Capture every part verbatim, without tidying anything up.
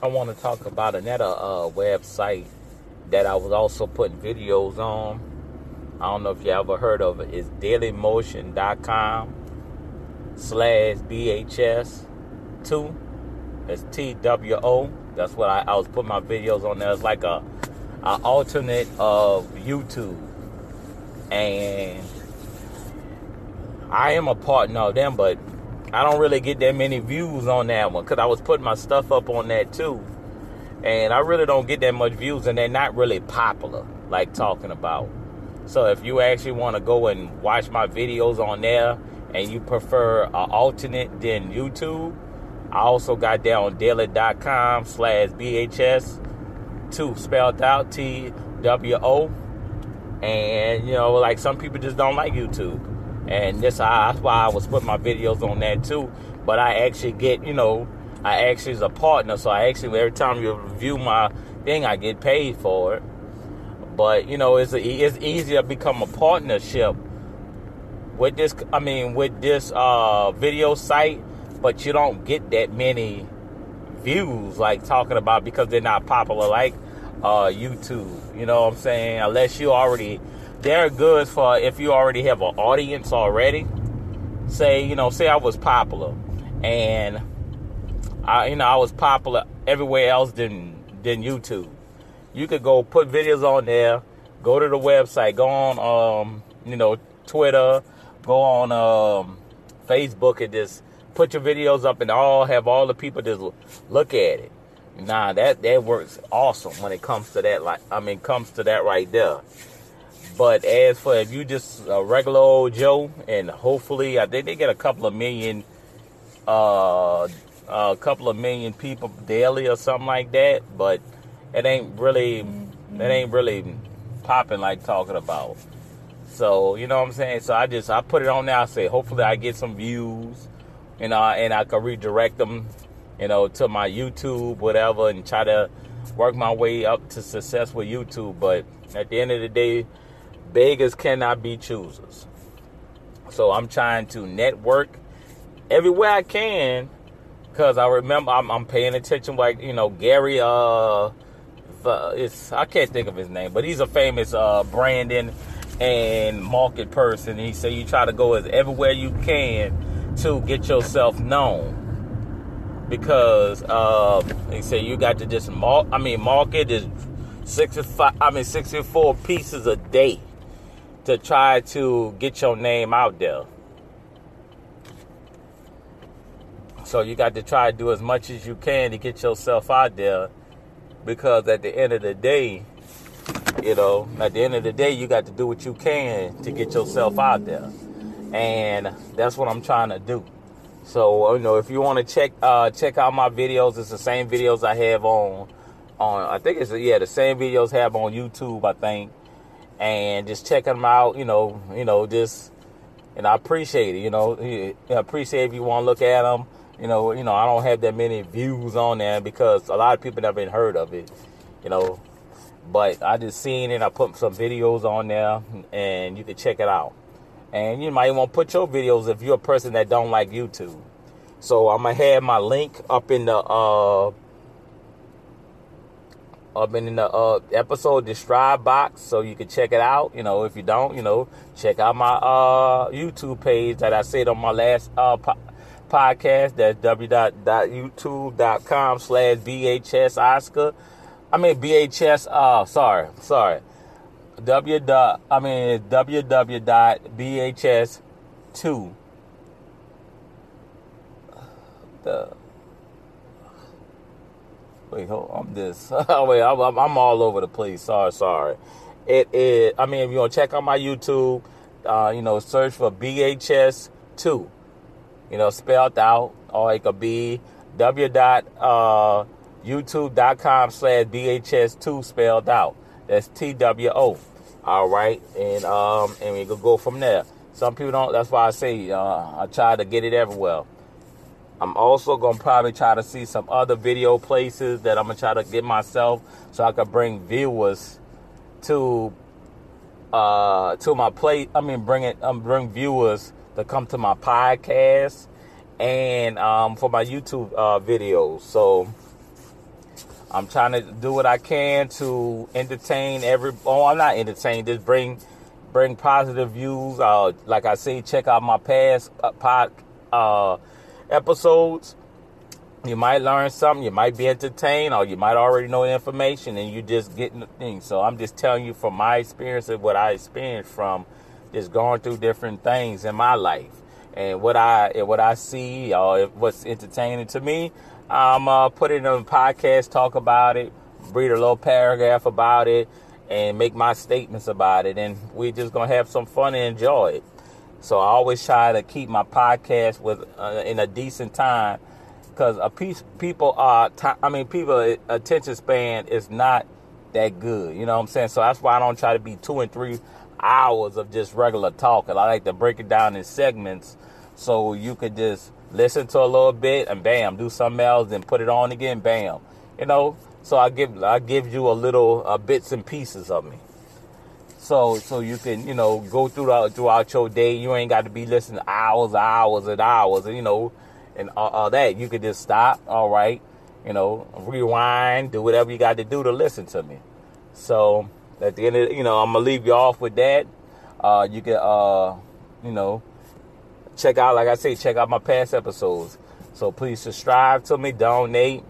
I want to talk about another uh, website that I was also putting videos on. I don't know if you ever heard of it. It's Dailymotion dot com slash B H S two. It's T W O. That's what I, I was putting my videos on there. It's like a, a alternate of YouTube. And I am a partner of them, but I don't really get that many views on that one, because I was putting my stuff up on that too. And I really don't get that much views, and they're not really popular, like talking about. So if you actually want to go and watch my videos on there, and you prefer an alternate than YouTube, I also got that on daily dot com slash B H S two, spelled out T W O. And, you know, like some people just don't like YouTube. And this, I, that's why I was putting my videos on that too. But I actually get, you know, I actually is a partner. So I actually, every time you review my thing, I get paid for it. But, you know, it's a, it's easier to become a partnership with this, I mean, with this uh, video site. But you don't get that many views, like talking about, because they're not popular like uh, YouTube. You know what I'm saying? Unless you already... They're good for if you already have an audience already. Say, you know, say I was popular, and I, you know, I was popular everywhere else than than YouTube. You could go put videos on there, go to the website, go on, um, you know, Twitter, go on um, Facebook, and just put your videos up, and all have all the people just look at it. Nah, that that works awesome when it comes to that. Like, I mean, comes to that right there. But as for if you just a regular old Joe, and hopefully I think they get a couple of million, uh, a couple of million people daily or something like that. But it ain't really, it ain't really popping like talking about. So you know what I'm saying. So I just I put it on there. I say hopefully I get some views, you know, and I can redirect them, you know, to my YouTube, whatever, and try to work my way up to success with YouTube. But at the end of the day, beggars cannot be choosers. So I'm trying to network everywhere I can, because I remember I'm, I'm paying attention. Like, you know, Gary, uh, it's, I can't think of his name, but he's a famous uh, branding and market person. And he said you try to go as everywhere you can to get yourself known, because uh, he said you got to just mar- I mean, market is sixty-five. I mean, sixty-four pieces a day, to try to get your name out there. So you got to try to do as much as you can to get yourself out there, because at the end of the day, you know, at the end of the day, you got to do what you can to get yourself out there, and that's what I'm trying to do. So, you know, if you want to check uh, check out my videos, it's the same videos I have on on. I think it's yeah, the same videos I have on YouTube, I think. And just checking them out, you know, you know, just, and I appreciate it, you know, I appreciate if you want to look at them, you know, you know, I don't have that many views on there, because a lot of people never even heard of it, you know, but I just seen it, I put some videos on there, and you can check it out, and you might want to put your videos if you're a person that don't like YouTube. So I'm going to have my link up in the, uh, up in the uh, episode describe box, so you can check it out. You know, if you don't, you know, check out my uh, YouTube page that I said on my last uh, po- podcast. That's w dot youtube dot com slash B H S Oscar. I mean, B H S, uh, sorry, sorry. W. Dot, I mean, w w w dot B H S two. The... Wait, hold on, I'm this. Oh, wait, I'm, I'm all over the place. Sorry, sorry. It is, I mean, if you want to check out my YouTube, uh, you know, search for B H S two. You know, spelled out. Or it could be w dot youtube dot com slash B H S two spelled out. That's T W O. All right. And um, and we could go from there. Some people don't. That's why I say uh, I try to get it everywhere. I'm also going to probably try to see some other video places that I'm going to try to get myself, so I can bring viewers to uh, to my play. I mean, bring it, um, bring viewers to come to my podcast and um, for my YouTube uh, videos. So I'm trying to do what I can to entertain every. Oh, I'm not entertained. Just bring, bring positive views. Uh, like I say, check out my past uh, pod uh, episodes. You might learn something. You might be entertained, or you might already know the information, and you just getting the thing. So I'm just telling you from my experience of what I experienced from just going through different things in my life, and what I and what I see, or what's entertaining to me. I'm uh, put it on a podcast, talk about it, read a little paragraph about it, and make my statements about it. And we're just going to have some fun and enjoy it. So I always try to keep my podcast with uh, in a decent time, because a piece, people are, t- I mean, people's attention span is not that good. You know what I'm saying? So that's why I don't try to be two and three hours of just regular talking. I like to break it down in segments so you could just listen to a little bit and bam, do something else, then put it on again, bam. You know, so I give I give you a little uh, bits and pieces of me, so so you can you know go throughout throughout your day. You ain't got to be listening to hours, hours, and hours, and you know, and all, all that. You could just stop, all right, you know, rewind, do whatever you got to do to listen to me. So at the end of you know, I'm gonna leave you off with that. Uh, you can uh, you know. Check out, like I say, check out my past episodes. So please subscribe to me, donate,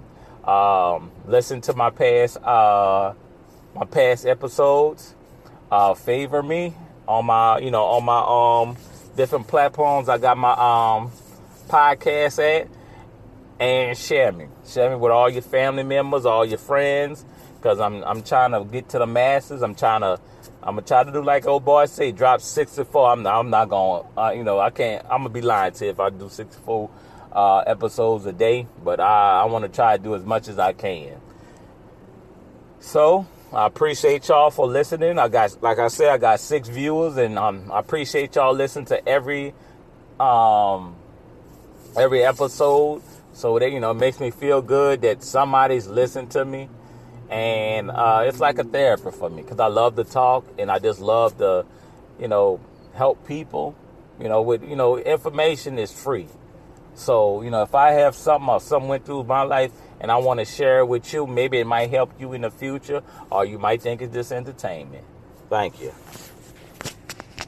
um, listen to my past, uh, my past episodes, uh, favor me on my, you know, on my um different platforms. I got my um podcast at, and share me, share me with all your family members, all your friends, because I'm I'm trying to get to the masses. I'm trying to. I'm going to try to do like old boy say, drop sixty-four. I'm not, I'm not going to, uh, you know, I can't, I'm going to be lying to you if I do sixty-four uh, episodes a day. But I, I want to try to do as much as I can. So, I appreciate y'all for listening. I got, like I said, I got six viewers. And um, I appreciate y'all listening to every, um, every episode. So, that, you know, it makes me feel good that somebody's listening to me. And uh, it's like a therapy for me, because I love to talk, and I just love to, you know, help people, you know, with, you know, information is free. So, you know, if I have something or something went through my life and I want to share it with you, maybe it might help you in the future, or you might think it's just entertainment. Thank you.